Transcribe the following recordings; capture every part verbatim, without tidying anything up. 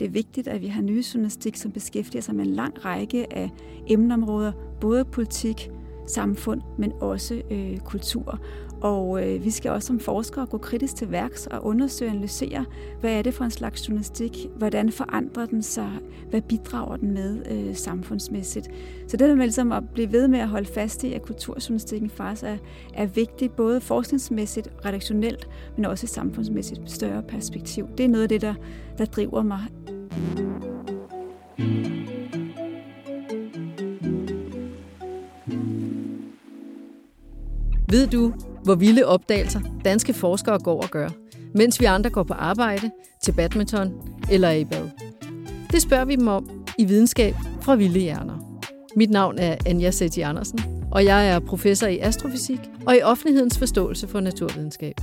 Det er vigtigt, at vi har ny journalistik, som beskæftiger sig med en lang række af emneområder, både politik, samfund, men også øh, kultur. Og øh, vi skal også som forskere gå kritisk til værks og undersøge og analysere, hvad er det for en slags journalistik, hvordan forandrer den sig, hvad bidrager den med øh, samfundsmæssigt. Så det der med ligesom at blive ved med at holde fast i, at kulturjournalistikken faktisk er, er vigtig, både forskningsmæssigt, redaktionelt, men også i samfundsmæssigt større perspektiv. Det er noget af det, der, der driver mig. Ved du, hvor vilde opdagelser danske forskere går og gør, mens vi andre går på arbejde, til badminton eller i bad? Det spørger vi dem om i Videnskab fra Vilde Hjerner. Mit navn er Anja C. Andersen, og jeg er professor i astrofysik og i offentlighedens forståelse for naturvidenskab.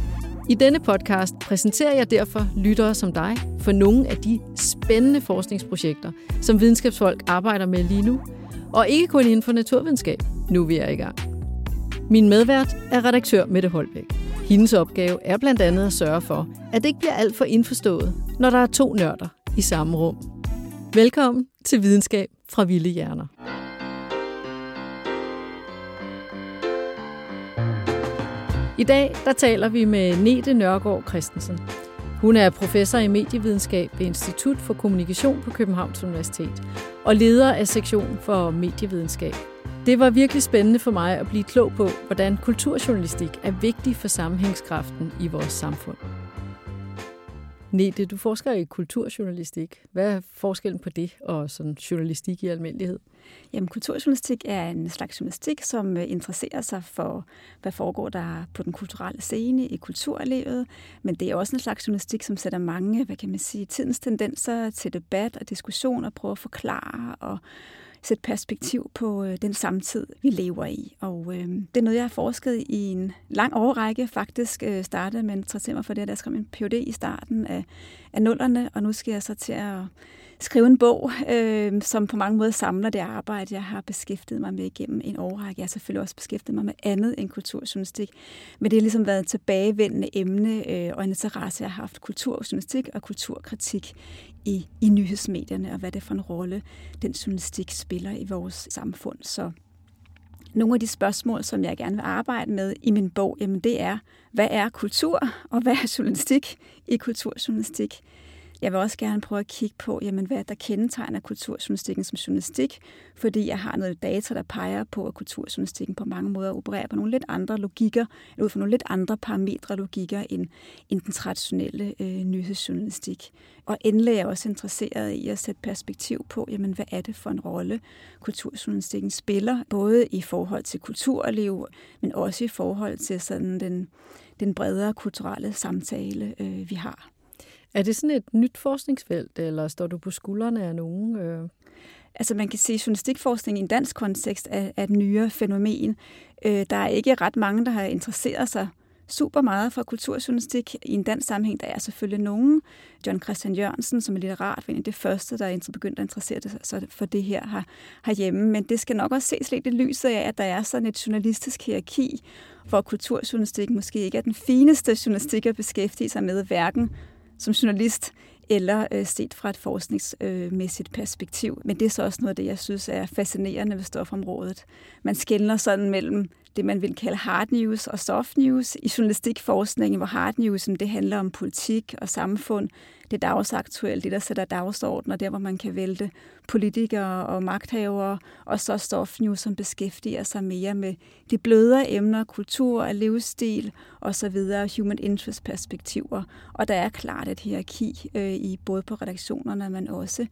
I denne podcast præsenterer jeg derfor lyttere som dig for nogle af de spændende forskningsprojekter, som videnskabsfolk arbejder med lige nu, og ikke kun inden for naturvidenskab, nu vi er i gang. Min medvært er redaktør Mette Holbæk. Hendes opgave er blandt andet at sørge for, at det ikke bliver alt for indforstået, når der er to nørder i samme rum. Velkommen til Videnskab fra Vilde Hjerner. I dag der taler vi med Nete Nørgaard Kristensen. Hun er professor i medievidenskab ved Institut for Kommunikation på Københavns Universitet og leder af sektionen for medievidenskab. Det var virkelig spændende for mig at blive klog på, hvordan kulturjournalistik er vigtig for sammenhængskraften i vores samfund. Nete, du forsker i kulturjournalistik. Hvad er forskellen på det og sådan journalistik i almindelighed? Jamen, kulturjournalistik er en slags journalistik, som interesserer sig for, hvad foregår der på den kulturelle scene i kulturlivet. Men det er også en slags journalistik, som sætter mange, hvad kan man sige, tidens tendenser til debat og diskussion og prøver at forklare og sætte perspektiv på den samtid, vi lever i. Og øh, det er noget, jeg har forsket i en lang årrække. Faktisk øh, startede med en træstemmer for det, at jeg skrev en P H D i starten af, af nullerne, og nu skal jeg så til at skrive en bog, øh, som på mange måder samler det arbejde, jeg har beskæftiget mig med igennem en årrække. Jeg har selvfølgelig også beskæftiget mig med andet end kulturjournalistik, men det har ligesom været et tilbagevendende emne øh, og en interesse, jeg har haft kulturjournalistik og kulturkritik i, i nyhedsmedierne, og hvad det er for en rolle, den journalistik spiller i vores samfund. Så nogle af de spørgsmål, som jeg gerne vil arbejde med i min bog, jamen det er, hvad er kultur, og hvad er journalistik i kulturjournalistik? Jeg vil også gerne prøve at kigge på, jamen, hvad der kendetegner kulturjournalistikken som journalistik, fordi jeg har noget data, der peger på, at kulturjournalistikken på mange måder opererer på nogle lidt andre logikker, eller ud fra nogle lidt andre parametre logikker, end, end den traditionelle øh, nyhedsjournalistik. Og endelig er jeg også interesseret i at sætte perspektiv på, jamen, hvad er det for en rolle, kulturjournalistikken spiller, både i forhold til kulturliv, men også i forhold til sådan den, den bredere kulturelle samtale, øh, vi har. Er det sådan et nyt forskningsfelt, eller står du på skuldrene af nogen? Øh... Altså man kan sige, at journalistikforskning i en dansk kontekst er, er et nyere fænomen. Øh, der er ikke ret mange, der har interesseret sig super meget for kulturjournalistik. I en dansk sammenhæng, der er selvfølgelig nogen. John Christian Jørgensen, som er litterat, var en af det første, der begyndte at interessere sig for det her herhjemme. Men det skal nok også ses lidt i lyset af, at der er sådan et journalistisk hierarki, hvor kulturjournalistik måske ikke er den fineste journalistik at beskæftige sig med, hverken som journalist eller set fra et forskningsmæssigt perspektiv. Men det er så også noget af det, jeg synes er fascinerende ved stofområdet. Man skelner sådan mellem det, man vil kalde hard news og soft news i journalistikforskningen, hvor hard news, det handler om politik og samfund. Det er dagsaktuelt, det der sætter dagsordner, der hvor man kan vælte politikere og magthavere, og så soft news, som beskæftiger sig mere med de blødere emner, kultur og livsstil osv., human interest perspektiver. Og der er klart et hierarki øh, i både på redaktionerne, men også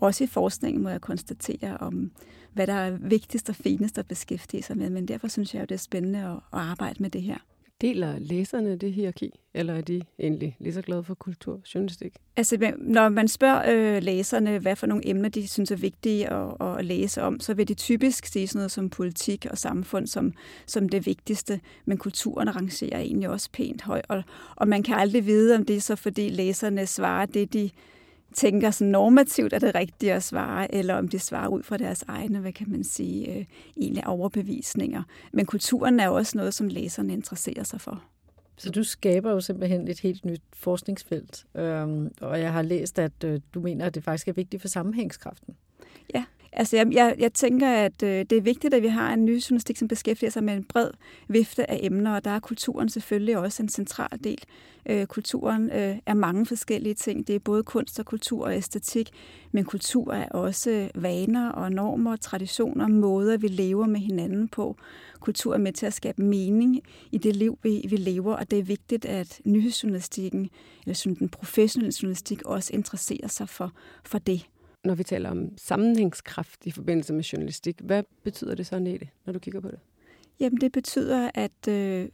Også i forskningen må jeg konstatere om, hvad der er vigtigst og finest at beskæftige sig med, men derfor synes jeg jo, det er spændende at, at arbejde med det her. Deler læserne det hierarki, eller er de egentlig lige så glade for kulturjournalistik? Altså, når man spørger øh, læserne, hvad for nogle emner de synes er vigtige at, at læse om, så vil de typisk sige sådan noget som politik og samfund som, som det vigtigste, men kulturen rangerer egentlig også pænt højt, og, og man kan aldrig vide, om det er så, fordi læserne svarer det, de tænker så normativt, er det rigtigt at svare, eller om de svarer ud fra deres egne, hvad kan man sige, øh, egentlig overbevisninger. Men kulturen er også noget, som læserne interesserer sig for. Så du skaber jo simpelthen et helt nyt forskningsfelt, øhm, og jeg har læst, at øh, du mener, at det faktisk er vigtigt for sammenhængskraften. Ja, altså jeg, jeg, jeg tænker, at øh, det er vigtigt, at vi har en ny journalistik, som beskæftiger sig med en bred vifte af emner, og der er kulturen selvfølgelig også en central del. Øh, kulturen øh, er mange forskellige ting. Det er både kunst og kultur og æstetik, men kultur er også vaner og normer, traditioner, måder, vi lever med hinanden på. Kultur er med til at skabe mening i det liv, vi, vi lever, og det er vigtigt, at nyhedsjournalistikken, eller sådan den professionelle journalistik, også interesserer sig for, for det. Når vi taler om sammenhængskraft i forbindelse med journalistik, hvad betyder det så, Nete, når du kigger på det? Jamen, det betyder, at øh,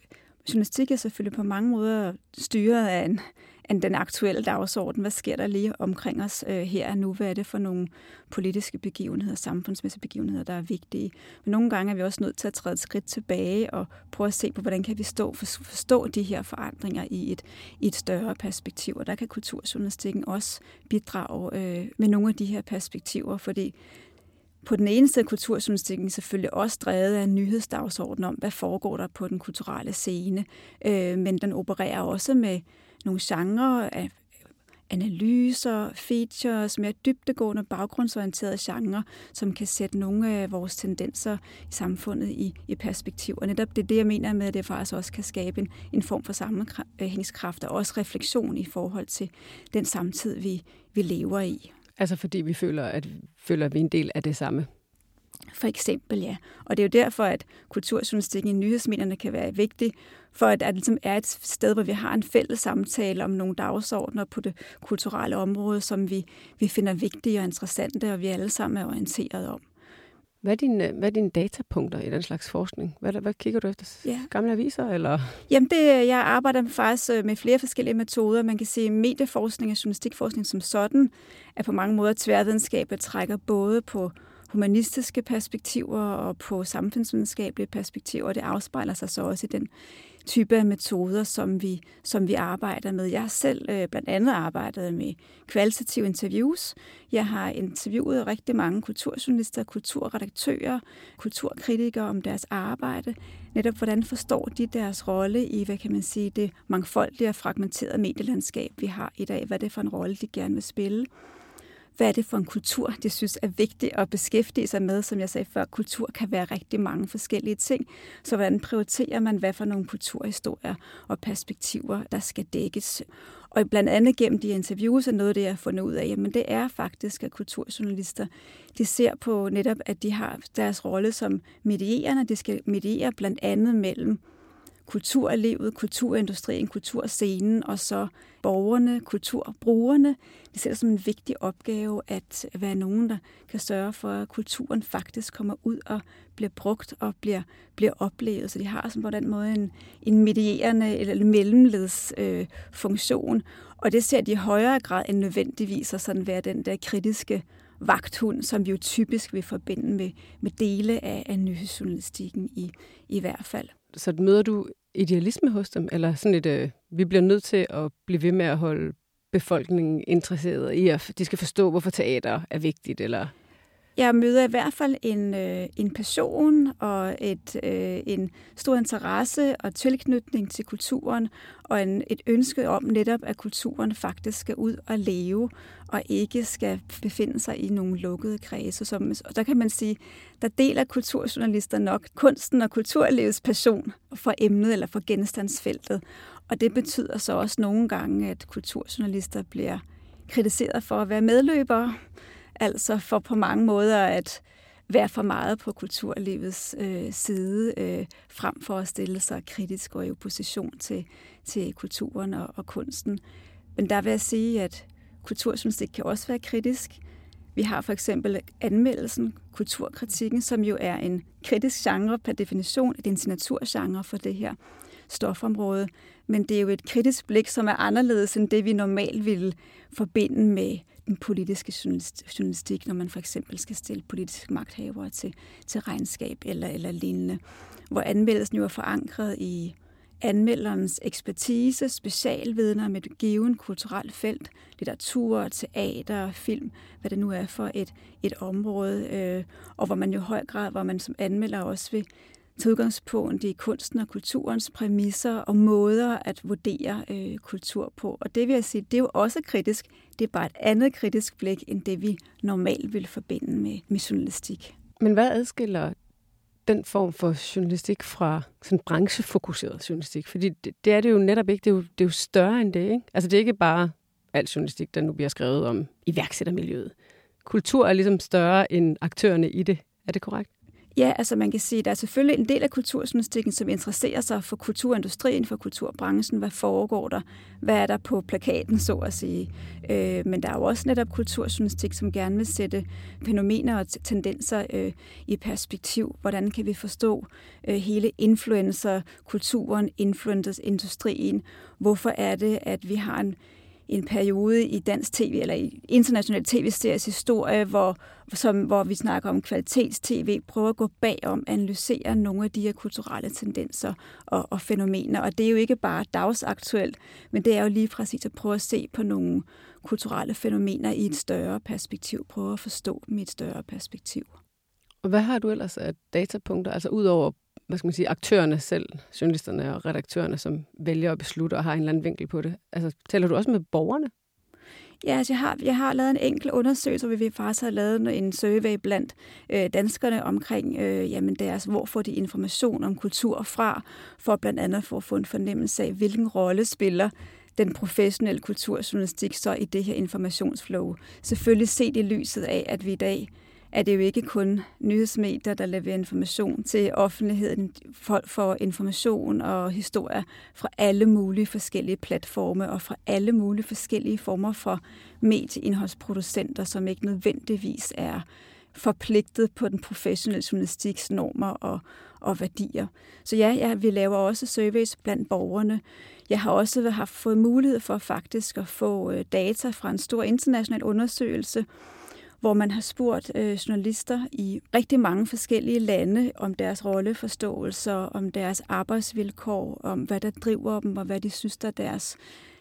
journalistik er selvfølgelig på mange måder styret af, en, af den aktuelle dagsorden. Hvad sker der lige omkring os øh, her og nu? Hvad er det for nogle politiske begivenheder, samfundsmæssige begivenheder, der er vigtige? Men nogle gange er vi også nødt til at træde et skridt tilbage og prøve at se på, hvordan kan vi stå, forstå de her forandringer i et, i et større perspektiv. Og der kan kulturjournalistikken også bidrage øh, med nogle af de her perspektiver, fordi på den ene side kulturjournalistikken selvfølgelig også drevet af en nyhedsdagsorden om, hvad foregår der på den kulturelle scene, øh, men den opererer også med nogle genrer, analyser, features, mere dybdegående baggrundsorienterede genrer, som kan sætte nogle af vores tendenser i samfundet i, i perspektiv. Og netop det er det, jeg mener med, at det faktisk også kan skabe en, en form for sammenhængskraft og også refleksion i forhold til den samtid, vi, vi lever i. Altså fordi vi føler, at føler vi en del af det samme. For eksempel, ja. Og det er jo derfor, at kulturjournalistikken i nyhedsmedierne kan være vigtig, for at det ligesom er et sted, hvor vi har en fælles samtale om nogle dagsordner på det kulturelle område, som vi, vi finder vigtige og interessante, og vi alle sammen er orienteret om. Hvad er, dine, hvad er dine datapunkter i den slags forskning? Hvad, hvad kigger du efter? Ja. Gamle aviser? Eller? Jamen, det, jeg arbejder faktisk med flere forskellige metoder. Man kan sige, at medieforskning og journalistikforskning som sådan er på mange måder tværvidenskab, der trækker både på humanistiske perspektiver og på samfundsvidenskabelige perspektiver, og det afspejler sig så også i den type af metoder, som vi, som vi arbejder med. Jeg har selv øh, blandt andet arbejdet med kvalitative interviews. Jeg har interviewet rigtig mange kulturjournalister, kulturredaktører, kulturkritikere om deres arbejde. Netop hvordan forstår de deres rolle i, hvad kan man sige, det mangfoldige og fragmenterede medielandskab, vi har i dag. Hvad er det for en rolle, de gerne vil spille? Hvad er det for en kultur, de synes er vigtig at beskæftige sig med? Som jeg sagde før, kultur kan være rigtig mange forskellige ting. Så hvordan prioriterer man, hvad for nogle kulturhistorier og perspektiver, der skal dækkes? Og blandt andet gennem de interviews er noget af det, jeg har fundet ud af, jamen det er faktisk, at kulturjournalister, de ser på netop, at de har deres rolle som medierende. De skal mediere blandt andet mellem kulturlivet, kulturindustrien, kulturscenen og så borgerne, kulturbrugerne. Det ser det som en vigtig opgave at være nogen, der kan sørge for, at kulturen faktisk kommer ud og bliver brugt og bliver, bliver oplevet. Så de har sådan på den måde en, en medierende eller mellemledsfunktion. Øh, og det ser de i højere grad end nødvendigvis at sådan være den der kritiske vagthund, som vi jo typisk vil forbinde med, med dele af, af nyhedsjournalistikken i, i hvert fald. Så møder du idealisme hos dem, eller sådan et, øh, vi bliver nødt til at blive ved med at holde befolkningen interesseret i, at de skal forstå, hvorfor teater er vigtigt, eller? Jeg møder i hvert fald en, øh, en passion og et, øh, en stor interesse og tilknytning til kulturen, og en, et ønske om netop, at kulturen faktisk skal ud og leve, og ikke skal befinde sig i nogle lukkede kredse. Som, og der kan man sige, der deler kulturjournalister nok kunsten og kulturlivets passion for emnet eller for genstandsfeltet. Og det betyder så også nogle gange, at kulturjournalister bliver kritiseret for at være medløbere, altså for på mange måder at være for meget på kulturlivets øh, side, øh, frem for at stille sig kritisk og i opposition til, til kulturen og, og kunsten. Men der vil jeg sige, at kulturjournalistik kan også være kritisk. Vi har for eksempel anmeldelsen, kulturkritikken, som jo er en kritisk genre per definition, det er en signaturgenre for det her stofområde. Men det er jo et kritisk blik, som er anderledes end det, vi normalt ville forbinde med den politiske journalistik, når man for eksempel skal stille politiske magthavere til, til regnskab eller, eller lignende, hvor anmeldelsen jo er forankret i anmelderens ekspertise, specialvidner med et given kulturelt felt, litteratur, teater, film, hvad det nu er for et, et område, øh, og hvor man jo i høj grad, hvor man som anmelder også vil tage udgangspunkt i kunsten og kulturens præmisser og måder at vurdere øh, kultur på. Og det vil jeg sige, det er jo også kritisk. Det er bare et andet kritisk blik, end det vi normalt vil forbinde med, med journalistik. Men hvad adskiller den form for journalistik fra sådan branchefokuseret journalistik? Fordi det, det er det jo netop ikke. Det er jo, det er jo større end det, ikke? Altså det er ikke bare al journalistik, der nu bliver skrevet om iværksættermiljøet. Kultur er ligesom større end aktørerne i det. Er det korrekt? Ja, altså man kan sige, at der er selvfølgelig en del af kulturjournalistikken, som interesserer sig for kulturindustrien, for kulturbranchen. Hvad foregår der? Hvad er der på plakaten, så at sige? Øh, men der er jo også netop kulturjournalistik, som gerne vil sætte fænomener og tendenser øh, i perspektiv. Hvordan kan vi forstå øh, hele influencer-kulturen, influencers-industrien? Hvorfor er det, at vi har en en periode i dansk tv, eller i international tv-series historie, hvor, som, hvor vi snakker om kvalitets-tv, prøver at gå bagom, analysere nogle af de her kulturelle tendenser og, og fænomener. Og det er jo ikke bare dagsaktuelt, men det er jo lige præcis at prøve at se på nogle kulturelle fænomener i et større perspektiv, prøve at forstå dem i et større perspektiv. Og hvad har du ellers af datapunkter, altså ud over hvad skal man sige, aktørerne selv, journalisterne og redaktørerne, som vælger at beslutte og har en eller anden vinkel på det. Altså, taler du også med borgerne? Ja, altså, jeg har, jeg har lavet en enkelt undersøgelse, hvor vi faktisk har lavet en survey blandt øh, danskerne omkring øh, jamen deres, hvor får de information om kultur fra, for blandt andet for at få en fornemmelse af, hvilken rolle spiller den professionelle kulturjournalistik så i det her informationsflow. Selvfølgelig set i lyset af, at vi i dag at det jo ikke kun nyhedsmedier, der leverer information til offentligheden. Folk får information og historier fra alle mulige forskellige platforme og fra alle mulige forskellige former for medieindholdsproducenter, som ikke nødvendigvis er forpligtet på den professionelle journalistiks normer og, og værdier. Så ja, ja, vi laver også surveys blandt borgerne. Jeg har også haft fået mulighed for faktisk at få data fra en stor international undersøgelse, hvor man har spurgt øh, journalister i rigtig mange forskellige lande om deres rolleforståelser, om deres arbejdsvilkår, om hvad der driver dem, og hvad de synes, der er deres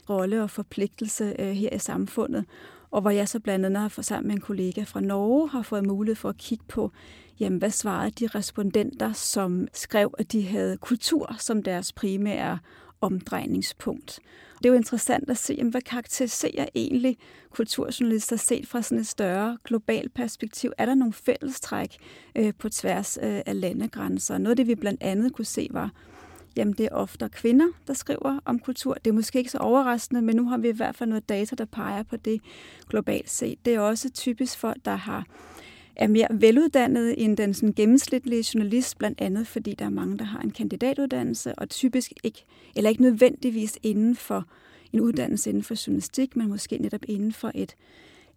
rolle og forpligtelse øh, her i samfundet. Og hvor jeg så blandt andet har fået sammen med en kollega fra Norge, har fået mulighed for at kigge på, jamen, hvad svarede de respondenter, som skrev, at de havde kultur som deres primære omdrejningspunkt. Det er jo interessant at se, hvad karakteriserer egentlig kulturjournalister set fra sådan et større globalt perspektiv? Er der nogle fællestræk på tværs af landegrænser? Noget af det, vi blandt andet kunne se, var, jamen det er ofte kvinder, der skriver om kultur. Det er måske ikke så overraskende, men nu har vi i hvert fald noget data, der peger på det globalt set. Det er også typisk folk, der har er mere veluddannede end den sådan gennemsnitlige journalist, blandt andet fordi der er mange, der har en kandidatuddannelse, og typisk ikke, eller ikke nødvendigvis inden for en uddannelse inden for journalistik, men måske netop inden for et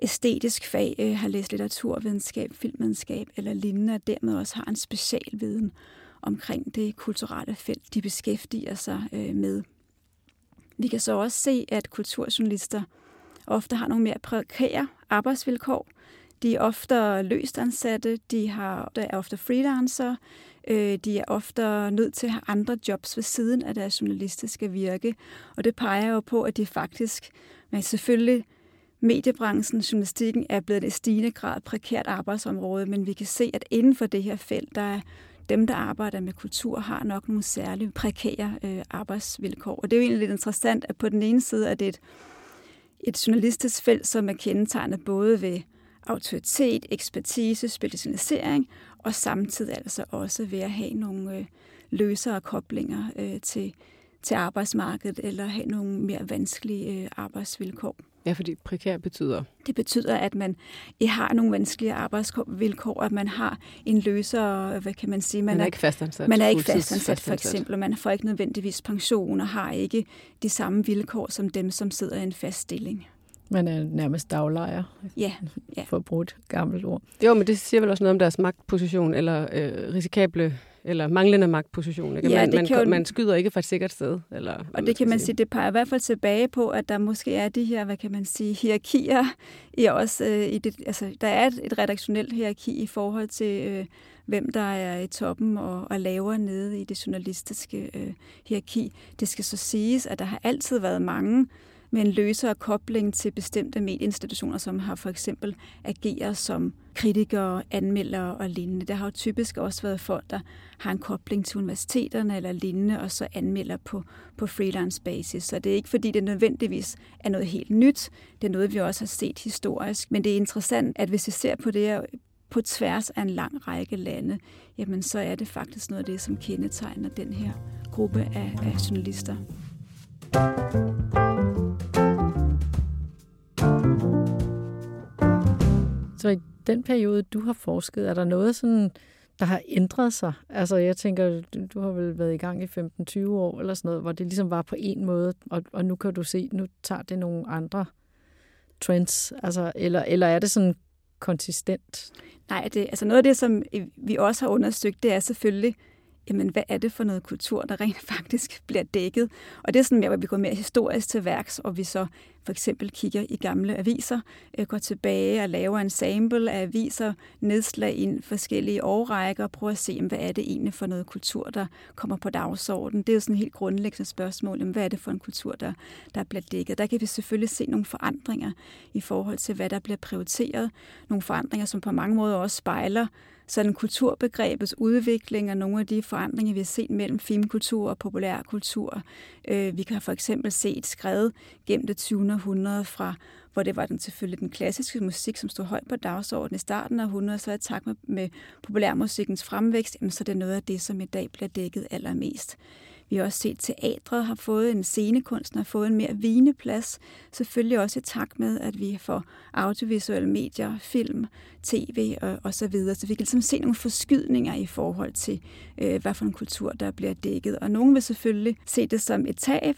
æstetisk fag, øh, har læst litteraturvidenskab, filmvidenskab eller lignende, og dermed også har en specialviden omkring det kulturelle felt, de beskæftiger sig øh, med. Vi kan så også se, at kulturjournalister ofte har nogle mere prekære arbejdsvilkår. De er ofte løst ansatte, de har, der er ofte freelancer, øh, de er ofte nødt til at have andre jobs ved siden af deres journalistiske virke. Og det peger jo på, at de faktisk, men selvfølgelig mediebranchen, journalistikken er blevet et stigende grad prekært arbejdsområde, men vi kan se, at inden for det her felt, der er dem, der arbejder med kultur, har nok nogle særligt prekære øh, arbejdsvilkår. Og det er jo egentlig lidt interessant, at på den ene side er det et, et journalistisk felt, som er kendetegnet både ved autoritet, ekspertise, specialisering, og samtidig altså også ved at have nogle øh, løsere koblinger øh, til, til arbejdsmarkedet, eller have nogle mere vanskelige øh, arbejdsvilkår. Ja, fordi prekær betyder? Det betyder, at man har nogle vanskelige arbejdsvilkår, at man har en løsere, hvad kan man sige? Man, man er ikke fastansat. Man er ikke fastansat, for eksempel. Man får ikke nødvendigvis pension, og har ikke de samme vilkår som dem, som sidder i en fast stilling. Man er nærmest daglejer, yeah, yeah. for at bruge et gammelt ord. Jo, men det siger vel også noget om deres magtposition, eller øh, risikable, eller manglende magtposition. Ikke? Ja, man, man, jo... man skyder ikke fra et sikkert sted. Eller, og det kan man sige, det peger i hvert fald tilbage på, at der måske er de her, hvad kan man sige, hierarkier i også. Øh, i det, altså, der er et, et redaktionelt hierarki i forhold til, øh, hvem der er i toppen og, og laver nede i det journalistiske øh, hierarki. Det skal så siges, at der har altid været mange med en løsere kobling til bestemte medieinstitutioner, som har for eksempel ageret som kritikere, anmeldere og lignende. Der har jo typisk også været folk, der har en kobling til universiteterne eller lignende, og så anmelder på, på freelance basis. Så det er ikke, fordi det nødvendigvis er noget helt nyt. Det er noget, vi også har set historisk. Men det er interessant, at hvis vi ser på det her på tværs af en lang række lande, jamen så er det faktisk noget af det, som kendetegner den her gruppe af, af journalister. Så i den periode, du har forsket, er der noget, sådan, der har ændret sig? Altså jeg tænker, du har vel været i gang i femten tyve år eller sådan noget, hvor det ligesom var på en måde, og, og nu kan du se, nu tager det nogle andre trends. Altså, eller, eller er det sådan konsistent? Nej, det, altså noget af det, som vi også har undersøgt, det er selvfølgelig, jamen, hvad er det for noget kultur, der rent faktisk bliver dækket? Og det er sådan mere, hvor vi går mere historisk til værks, og vi så for eksempel kigger i gamle aviser, går tilbage og laver en sample af aviser, nedslag i forskellige årrækker, og prøver at se, hvad er det egentlig for noget kultur, der kommer på dagsordenen. Det er jo sådan et helt grundlæggende spørgsmål, hvad er det for en kultur, der, der bliver dækket? Der kan vi selvfølgelig se nogle forandringer i forhold til, hvad der bliver prioriteret. Nogle forandringer, som på mange måder også spejler sådan kulturbegrebets udvikling og nogle af de forandringer, vi har set mellem filmkultur og populærkultur. Vi kan for eksempel se et skred gennem det tyvende århundrede fra, hvor det var den, selvfølgelig den klassiske musik, som stod højt på dagsordenen i starten af århundredet, så i takt med, med populærmusikkens fremvækst, så er det noget af det, som i dag bliver dækket allermest. Vi har også set, at teatret har fået en scenekunstner, har fået en mere vigende plads. Selvfølgelig også i takt med, at vi får audiovisuelle medier, film, tv og, og så videre. Så vi kan ligesom se nogle forskydninger i forhold til, øh, hvad for en kultur, der bliver dækket. Og nogen vil selvfølgelig se det som et tab.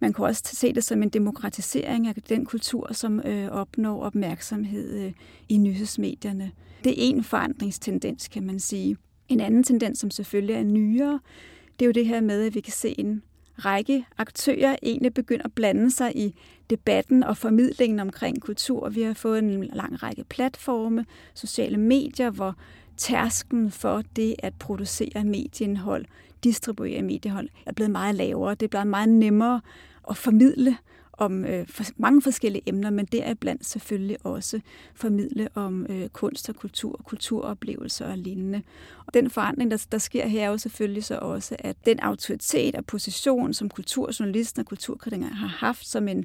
Man kan også se det som en demokratisering af den kultur, som øh, opnår opmærksomhed øh, i nyhedsmedierne. Det er en forandringstendens, kan man sige. En anden tendens, som selvfølgelig er nyere, det er jo det her med, at vi kan se en række aktører egentlig begynder at blande sig i debatten og formidlingen omkring kultur. Vi har fået en lang række platforme, sociale medier, hvor tærsklen for det at producere medieindhold, distribuere medieindhold, er blevet meget lavere. Det er blevet meget nemmere at formidle om øh, for mange forskellige emner, men deriblandt selvfølgelig også formidle om øh, kunst og kultur, kulturoplevelser og lignende. Og den forandring, der, der sker her, er jo selvfølgelig så også, at den autoritet og position, som kulturjournalisten og kulturkritiker har haft som en,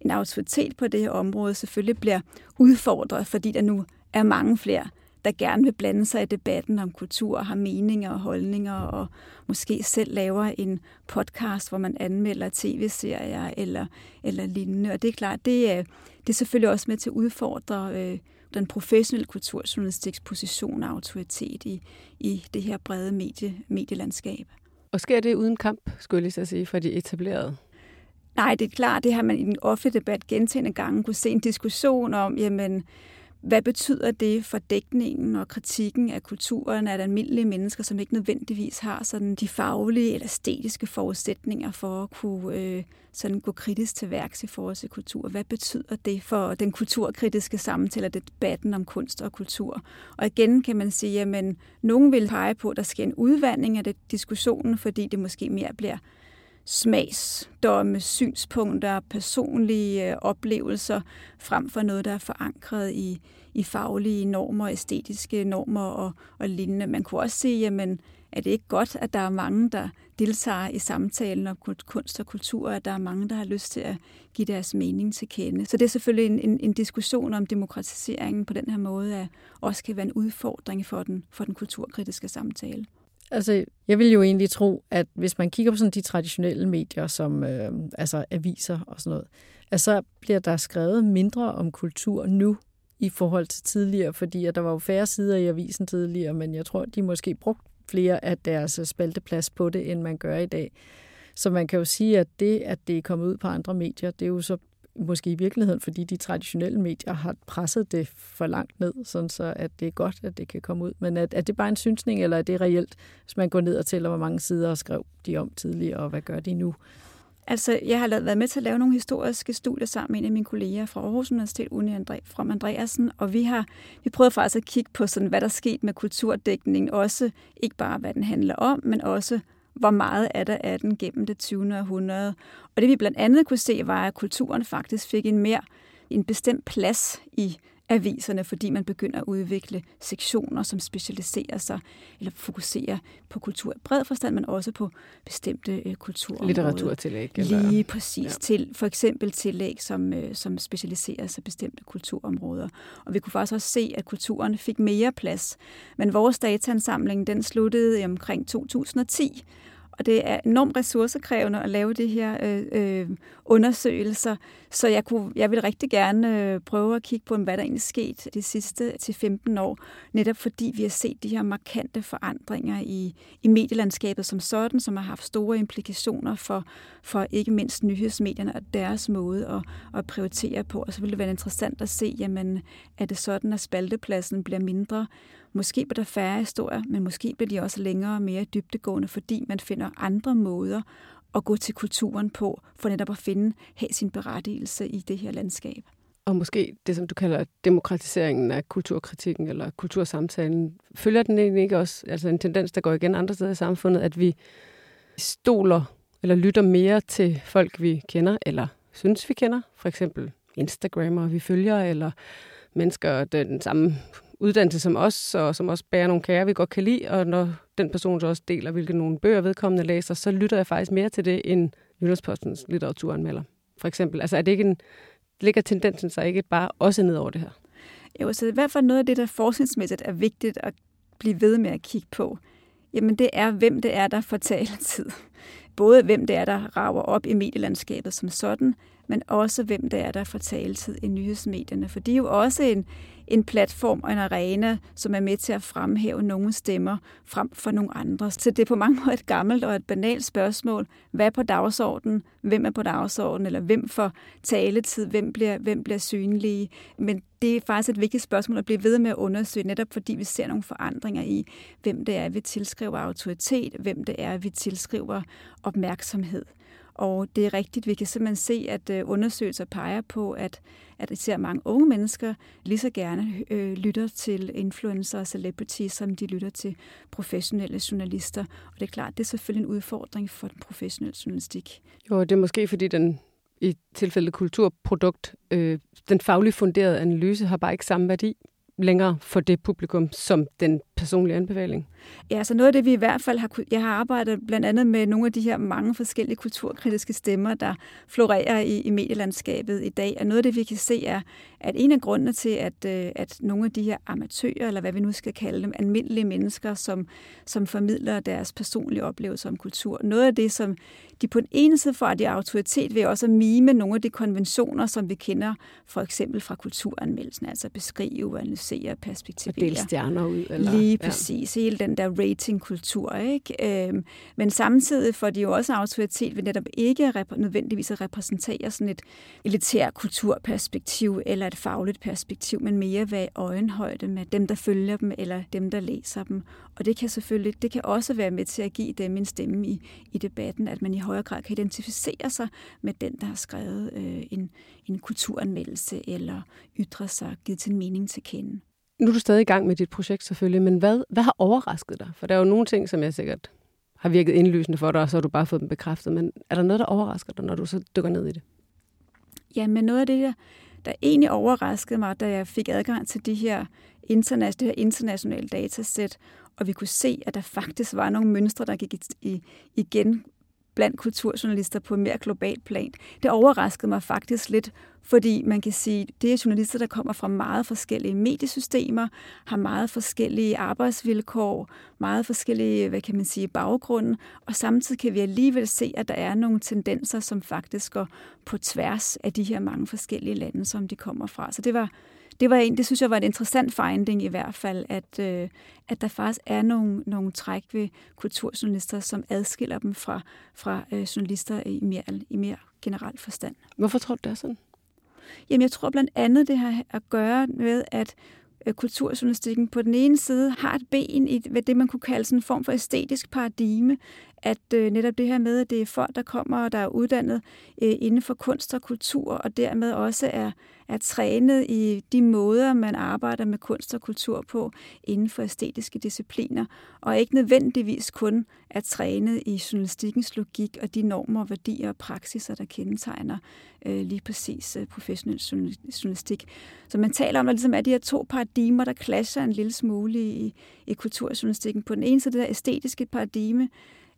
en autoritet på det her område, selvfølgelig bliver udfordret, fordi der nu er mange flere, der gerne vil blande sig i debatten om kultur, har meninger og holdninger, og måske selv laver en podcast, hvor man anmelder tv-serier eller, eller lignende. Og det er klart, det er, det er selvfølgelig også med til at udfordre øh, den professionelle kulturjournalistiks position og autoritet i, i det her brede medie, medielandskab. Og sker det uden kamp, skulle jeg lige sige, for de etablerede? Nej, det er klart. Det har man i den offentlige debat gentagne gange kunne se en diskussion om, jamen, hvad betyder det for dækningen og kritikken af kulturen af almindelige mennesker, som ikke nødvendigvis har sådan de faglige eller æstetiske forudsætninger for at kunne øh, sådan gå kritisk til værks i forhold til kultur? Hvad betyder det for den kulturkritiske samtale og debatten om kunst og kultur? Og igen kan man sige, at nogen vil pege på, at der sker en udvandring af det, diskussionen, fordi det måske mere bliver smagsdomme, synspunkter, personlige øh, oplevelser, frem for noget, der er forankret i, i faglige normer, æstetiske normer og, og lignende. Man kunne også sige, jamen, er det ikke godt, at der er mange, der deltager i samtalen om kunst og kultur, og at der er mange, der har lyst til at give deres mening til kende. Så det er selvfølgelig en, en, en diskussion om demokratiseringen på den her måde, at også kan være en udfordring for den, for den kulturkritiske samtale. Altså, jeg vil jo egentlig tro, at hvis man kigger på sådan de traditionelle medier, som øh, altså aviser og sådan noget, at så bliver der skrevet mindre om kultur nu i forhold til tidligere, fordi at der var jo færre sider i avisen tidligere, men jeg tror, de måske brugte flere af deres spalteplads på det, end man gør i dag. Så man kan jo sige, at det, at det er kommet ud på andre medier, det er jo så måske i virkeligheden, fordi de traditionelle medier har presset det for langt ned, sådan så at det er godt, at det kan komme ud. Men er, er det bare en synsning, eller er det reelt, hvis man går ned og tæller, hvor mange sider skrev de om tidligere, og hvad gør de nu? Altså, jeg har været med til at lave nogle historiske studier sammen med en af mine kolleger fra Aarhus Universitet, Uni From Andreassen, og vi har vi prøvede faktisk at kigge på, sådan, hvad der skete med kulturdækningen, også ikke bare, hvad den handler om, men også hvor meget er der af den gennem det tyvende århundrede. Og det vi blandt andet kunne se, var, at kulturen faktisk fik en mere en bestemt plads i aviserne, fordi man begynder at udvikle sektioner, som specialiserer sig eller fokuserer på kultur i bred forstand, men også på bestemte øh, kulturområder. Litteraturtillæg? Eller? Lige præcis. Ja. Til, for eksempel tillæg, som, øh, som specialiserer sig bestemte kulturområder. Og vi kunne faktisk også se, at kulturen fik mere plads. Men vores dataansamling, den sluttede omkring to tusind og ti, og det er enormt ressourcekrævende at lave de her øh, øh, undersøgelser. Så jeg, kunne, jeg ville rigtig gerne øh, prøve at kigge på, hvad der egentlig skete de sidste til femten år. Netop fordi vi har set de her markante forandringer i, i medielandskabet som sådan, som har haft store implikationer for, for ikke mindst nyhedsmedierne og deres måde at, at prioritere på. Og så ville det være interessant at se, jamen, er det sådan, at spaltepladsen bliver mindre? Måske bliver der færre historier, men måske bliver de også længere og mere dybdegående, fordi man finder andre måder at gå til kulturen på, for netop at finde, have sin berettigelse i det her landskab. Og måske det, som du kalder demokratiseringen af kulturkritikken eller kultursamtalen, følger den egentlig ikke også altså en tendens, der går igen andre steder i samfundet, at vi stoler eller lytter mere til folk, vi kender eller synes, vi kender? For eksempel Instagrammer, vi følger, eller mennesker, den samme uddannelse som os, og som også bærer nogle kære, vi godt kan lide, og når den person så også deler, hvilke nogle bøger vedkommende læser, så lytter jeg faktisk mere til det, end Jyllandspostens litteraturanmelder, for eksempel. Altså er det ikke en, ligger tendensen så ikke bare også ned over det her? Jo, så i hvert fald noget af det, der forskningsmæssigt er vigtigt at blive ved med at kigge på, jamen det er, hvem det er, der får taletid. Både hvem det er, der rager op i medielandskabet som sådan, men også hvem det er, der får taletid i nyhedsmedierne. For det er jo også en, en platform og en arena, som er med til at fremhæve nogle stemmer frem for nogle andre. Så det er på mange måder et gammelt og et banalt spørgsmål. Hvad er på dagsordenen? Hvem er på dagsordenen? Eller hvem får taletid? Hvem bliver, hvem bliver synlige? Men det er faktisk et vigtigt spørgsmål at blive ved med at undersøge, netop fordi vi ser nogle forandringer i, hvem det er, vi tilskriver autoritet, hvem det er, vi tilskriver opmærksomhed. Og det er rigtigt, vi kan simpelthen se, at undersøgelser peger på, at, at især mange unge mennesker lige så gerne øh, lytter til influencer og celebrities, som de lytter til professionelle journalister. Og det er klart, det er selvfølgelig en udfordring for den professionelle journalistik. Jo, det er måske fordi den i tilfældet kulturprodukt, øh, den fagligt funderede analyse har bare ikke samme værdi længere for det publikum som den personlige anbefaling? Ja, så altså noget af det, vi i hvert fald har... Jeg har arbejdet blandt andet med nogle af de her mange forskellige kulturkritiske stemmer, der florerer i, i medielandskabet i dag. Og noget af det, vi kan se, er, at en af grundene til, at, at nogle af de her amatører, eller hvad vi nu skal kalde dem, almindelige mennesker, som, som formidler deres personlige oplevelser om kultur, noget af det, som de på den ene side får, at de autoritet ved også at mime nogle af de konventioner, som vi kender, for eksempel fra kulturanmeldelsen, altså beskrive, analysere, perspektivere. Og dele stjerner ud, eller... Lige præcis. Ja. Hele den der ratingkultur, ikke? Øhm, men samtidig får de jo også autoritet ved netop ikke rep- nødvendigvis at repræsentere sådan et elitært kulturperspektiv eller et fagligt perspektiv, men mere være i øjenhøjde med dem, der følger dem eller dem, der læser dem. Og det kan selvfølgelig, det kan også være med til at give dem en stemme i, i debatten, at man i højere grad kan identificere sig med den, der har skrevet øh, en, en kulturanmeldelse eller ytrer sig, givet sin mening til kende. Nu er du stadig i gang med dit projekt selvfølgelig, men hvad, hvad har overrasket dig? For der er jo nogle ting, som jeg sikkert har virket indlysende for dig, og så har du bare fået dem bekræftet. Men er der noget, der overrasker dig, når du så dykker ned i det? Ja, men noget af det, der, der egentlig overraskede mig, da jeg fik adgang til de her, interna- de her internationale datasæt, og vi kunne se, at der faktisk var nogle mønstre, der gik i, igen blandt kulturjournalister på en mere global plan. Det overraskede mig faktisk lidt, fordi man kan sige, at det er journalister, der kommer fra meget forskellige mediesystemer, har meget forskellige arbejdsvilkår, meget forskellige, hvad kan man sige, baggrunde, og samtidig kan vi alligevel se, at der er nogle tendenser, som faktisk går på tværs af de her mange forskellige lande, som de kommer fra. Så det var Det, var en, det synes jeg var en interessant finding i hvert fald, at, øh, at der faktisk er nogle, nogle træk ved kulturjournalister, som adskiller dem fra, fra øh, journalister i mere, i mere generelt forstand. Hvorfor tror du, det er sådan? Jamen, jeg tror blandt andet, det har at gøre med, at kulturjournalistikken på den ene side har et ben i, hvad det man kunne kalde sådan en form for æstetisk paradigme, at øh, netop det her med, at det er folk, der kommer og der er uddannet øh, inden for kunst og kultur, og dermed også er, er trænet i de måder, man arbejder med kunst og kultur på inden for æstetiske discipliner, og ikke nødvendigvis kun er trænet i journalistikkens logik og de normer, værdier og praksiser, der kendetegner øh, lige præcis øh, professionel journalistik. Så man taler om, at der ligesom er de her to paradigmer, der clasher en lille smule i, i kulturjournalistikken. På den ene side det der æstetiske paradigme,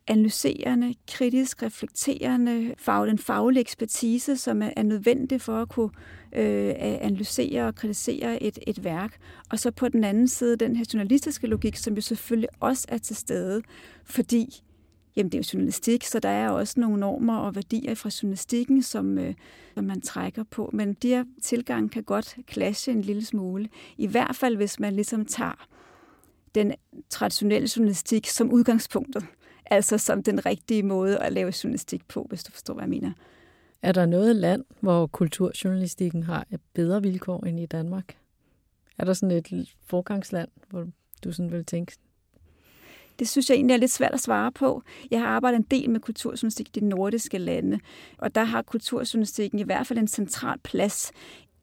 analyserende, kritisk, reflekterende, fag, den faglige ekspertise, som er nødvendig for at kunne øh, analysere og kritisere et, et værk. Og så på den anden side den her journalistiske logik, som jo selvfølgelig også er til stede, fordi jamen, det er jo journalistik, så der er også nogle normer og værdier fra journalistikken, som, øh, som man trækker på. Men de her tilgange kan godt clashe en lille smule. I hvert fald, hvis man ligesom tager den traditionelle journalistik som udgangspunktet. Altså som den rigtige måde at lave journalistik på, hvis du forstår, hvad jeg mener. Er der noget land, hvor kulturjournalistikken har bedre vilkår end i Danmark? Er der sådan et forgangsland, hvor du sådan vil tænke? Det synes jeg egentlig er lidt svært at svare på. Jeg har arbejdet en del med kulturjournalistik i de nordiske lande, og der har kulturjournalistikken i hvert fald en central plads.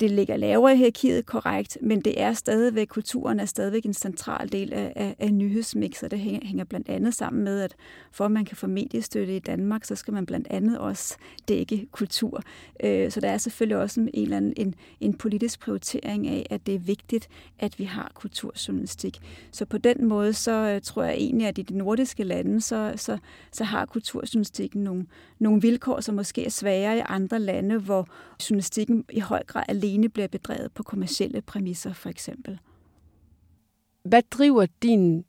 Det ligger lavere i hierarkiet, korrekt, men det er stadigvæk, kulturen er stadigvæk en central del af, af, af nyhedsmix, og det hænger, hænger blandt andet sammen med, at for at man kan få mediestøtte i Danmark, så skal man blandt andet også dække kultur. Øh, så der er selvfølgelig også en, en eller anden en, en politisk prioritering af, at det er vigtigt, at vi har kulturjournalistik. Så på den måde, så øh, tror jeg egentlig, at i de nordiske lande, så, så, så har kulturjournalistikken nogle, nogle vilkår, som måske er sværere i andre lande, hvor journalistikken i høj grad er alene bliver bedrevet på kommercielle præmisser, for eksempel. Hvad driver din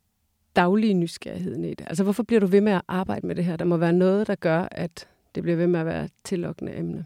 daglige nysgerrighed, Nete? Altså, hvorfor bliver du ved med at arbejde med det her? Der må være noget, der gør, at det bliver ved med at være et tillokkende emne.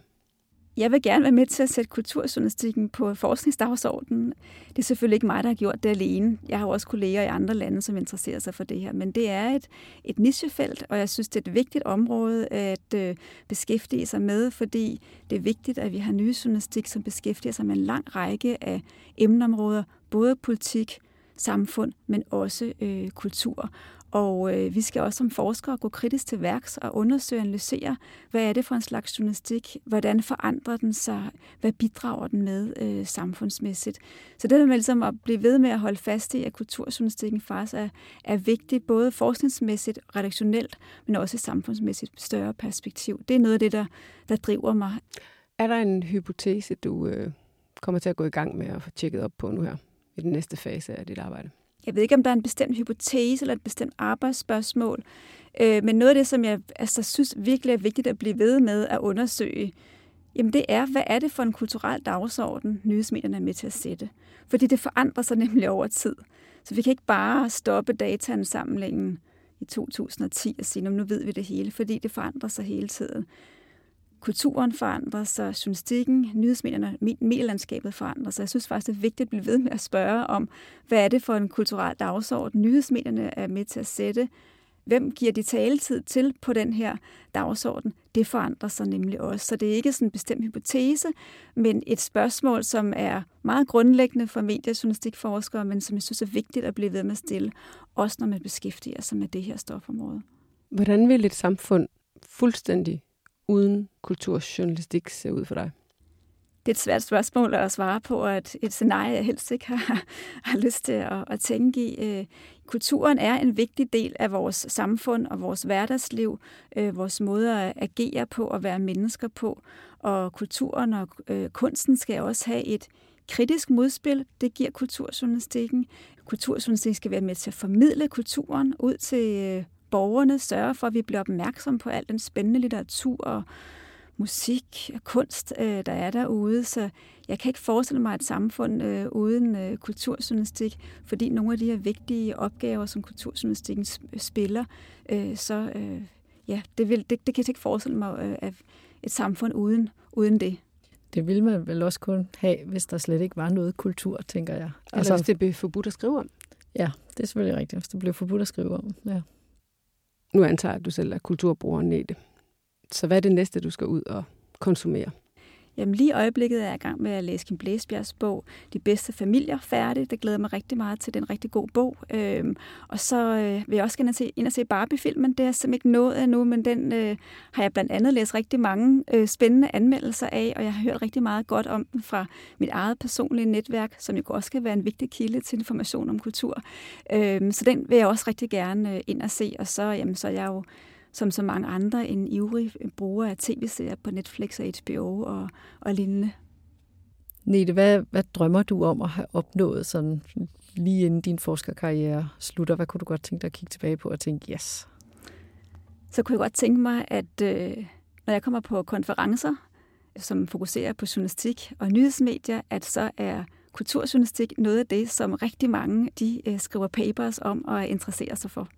Jeg vil gerne være med til at sætte kulturjournalistikken på forskningsdagsordenen. Det er selvfølgelig ikke mig, der har gjort det alene. Jeg har også kolleger i andre lande, som interesserer sig for det her. Men det er et, et nichefelt, og jeg synes, det er et vigtigt område at øh, beskæftige sig med, fordi det er vigtigt, at vi har ny journalistik, som beskæftiger sig med en lang række af emneområder, både politik, samfund, men også øh, kultur. Og øh, vi skal også som forskere gå kritisk til værks og undersøge og analysere, hvad er det for en slags journalistik, hvordan forandrer den sig, hvad bidrager den med øh, samfundsmæssigt. Så det er med ligesom at blive ved med at holde fast i, at kulturjournalistikken faktisk er, er vigtig, både forskningsmæssigt, redaktionelt, men også i samfundsmæssigt større perspektiv. Det er noget af det, der, der driver mig. Er der en hypotese, du øh, kommer til at gå i gang med at få tjekket op på nu her, i den næste fase af dit arbejde? Jeg ved ikke, om der er en bestemt hypotese eller et bestemt arbejdsspørgsmål, øh, men noget af det, som jeg altså, synes virkelig er vigtigt at blive ved med at undersøge, jamen det er, hvad er det for en kulturel dagsorden, nyhedsmedierne er med til at sætte? Fordi det forandrer sig nemlig over tid. Så vi kan ikke bare stoppe dataansamlingen i to tusind og ti og sige, nu ved vi det hele, fordi det forandrer sig hele tiden. Kulturen forandrer sig, journalistikken, nyhedsmedierne, medielandskabet forandrer sig. Jeg synes faktisk, det er vigtigt at blive ved med at spørge om, hvad er det for en kulturel dagsorden, nyhedsmedierne er med til at sætte. Hvem giver de taletid til på den her dagsorden? Det forandrer sig nemlig også. Så det er ikke sådan en bestemt hypotese, men et spørgsmål, som er meget grundlæggende for medie- og journalistikforskere, men som jeg synes er vigtigt at blive ved med at stille, også når man beskæftiger sig med det her stofområde. Hvordan vil et samfund fuldstændig uden kulturjournalistik ser ud for dig? Det er et svært spørgsmål at svare på, at et scenarie, jeg helst ikke har, har lyst til at, at tænke i. Kulturen er en vigtig del af vores samfund og vores hverdagsliv, vores måde at agere på og være mennesker på. Og kulturen og kunsten skal også have et kritisk modspil, det giver kulturjournalistikken. Kulturjournalistikken skal være med til at formidle kulturen ud til borgerne, sørger for, at vi bliver opmærksomme på al den spændende litteratur og musik og kunst, der er derude. Så jeg kan ikke forestille mig et samfund uden kulturjournalistik, fordi nogle af de her vigtige opgaver, som kulturjournalistikken spiller, så ja, det, vil, det, det kan jeg ikke forestille mig et samfund uden, uden det. Det ville man vel også kun have, hvis der slet ikke var noget kultur, tænker jeg. Altså, hvis det blev forbudt at skrive om. Ja, det er selvfølgelig rigtigt, hvis det blev forbudt at skrive om, ja. Nu antager jeg, at du selv er kulturbrugeren, Nete. Så hvad er det næste, du skal ud og konsumere? Jamen lige i øjeblikket er jeg i gang med at læse Kim Blæsbjergs bog De bedste familier færdig. Det glæder mig rigtig meget til. Det er en rigtig god bog. Øhm, og så øh, vil jeg også gerne se, ind og se Barbie-filmen. Det har jeg simpelthen ikke nået endnu, men den øh, har jeg blandt andet læst rigtig mange øh, spændende anmeldelser af, og jeg har hørt rigtig meget godt om den fra mit eget personlige netværk, som jo også kan være en vigtig kilde til information om kultur. Øhm, så den vil jeg også rigtig gerne øh, ind og se, og så, jamen, så er jeg jo som så mange andre, en ivrig bruger af tv-serier på Netflix og H B O og, og lignende. Nete, hvad, hvad drømmer du om at have opnået sådan, lige inden din forskerkarriere slutter? Hvad kunne du godt tænke dig at kigge tilbage på og tænke, yes? Så kunne jeg godt tænke mig, at øh, når jeg kommer på konferencer, som fokuserer på journalistik og nyhedsmedier, at så er kulturjournalistik noget af det, som rigtig mange de øh, skriver papers om og interesserer sig for.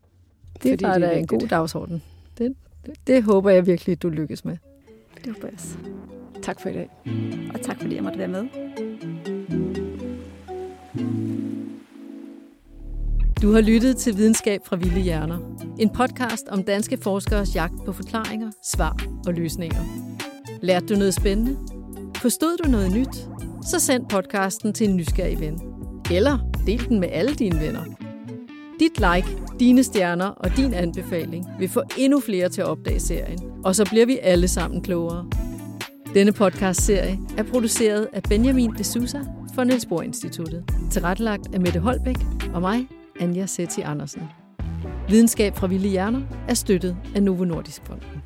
Det, det er da en god dagsorden. Det, det, det håber jeg virkelig, du lykkes med. Det håber jeg også. Tak for i dag. Og tak fordi jeg måtte være med. Du har lyttet til Videnskab fra Vilde Hjerner. En podcast om danske forskeres jagt på forklaringer, svar og løsninger. Lærte du noget spændende? Forstod du noget nyt? Så send podcasten til en nysgerrig ven. Eller del den med alle dine venner. Dit like, dine stjerner og din anbefaling vil få endnu flere til at opdage serien, og så bliver vi alle sammen klogere. Denne podcastserie er produceret af Benjamin de Sousa for Niels Bohr Instituttet, tilrettelagt af Mette Holbæk og mig, Anja C. Andersen. Videnskab fra Vilde Hjerner er støttet af Novo Nordisk Fonden.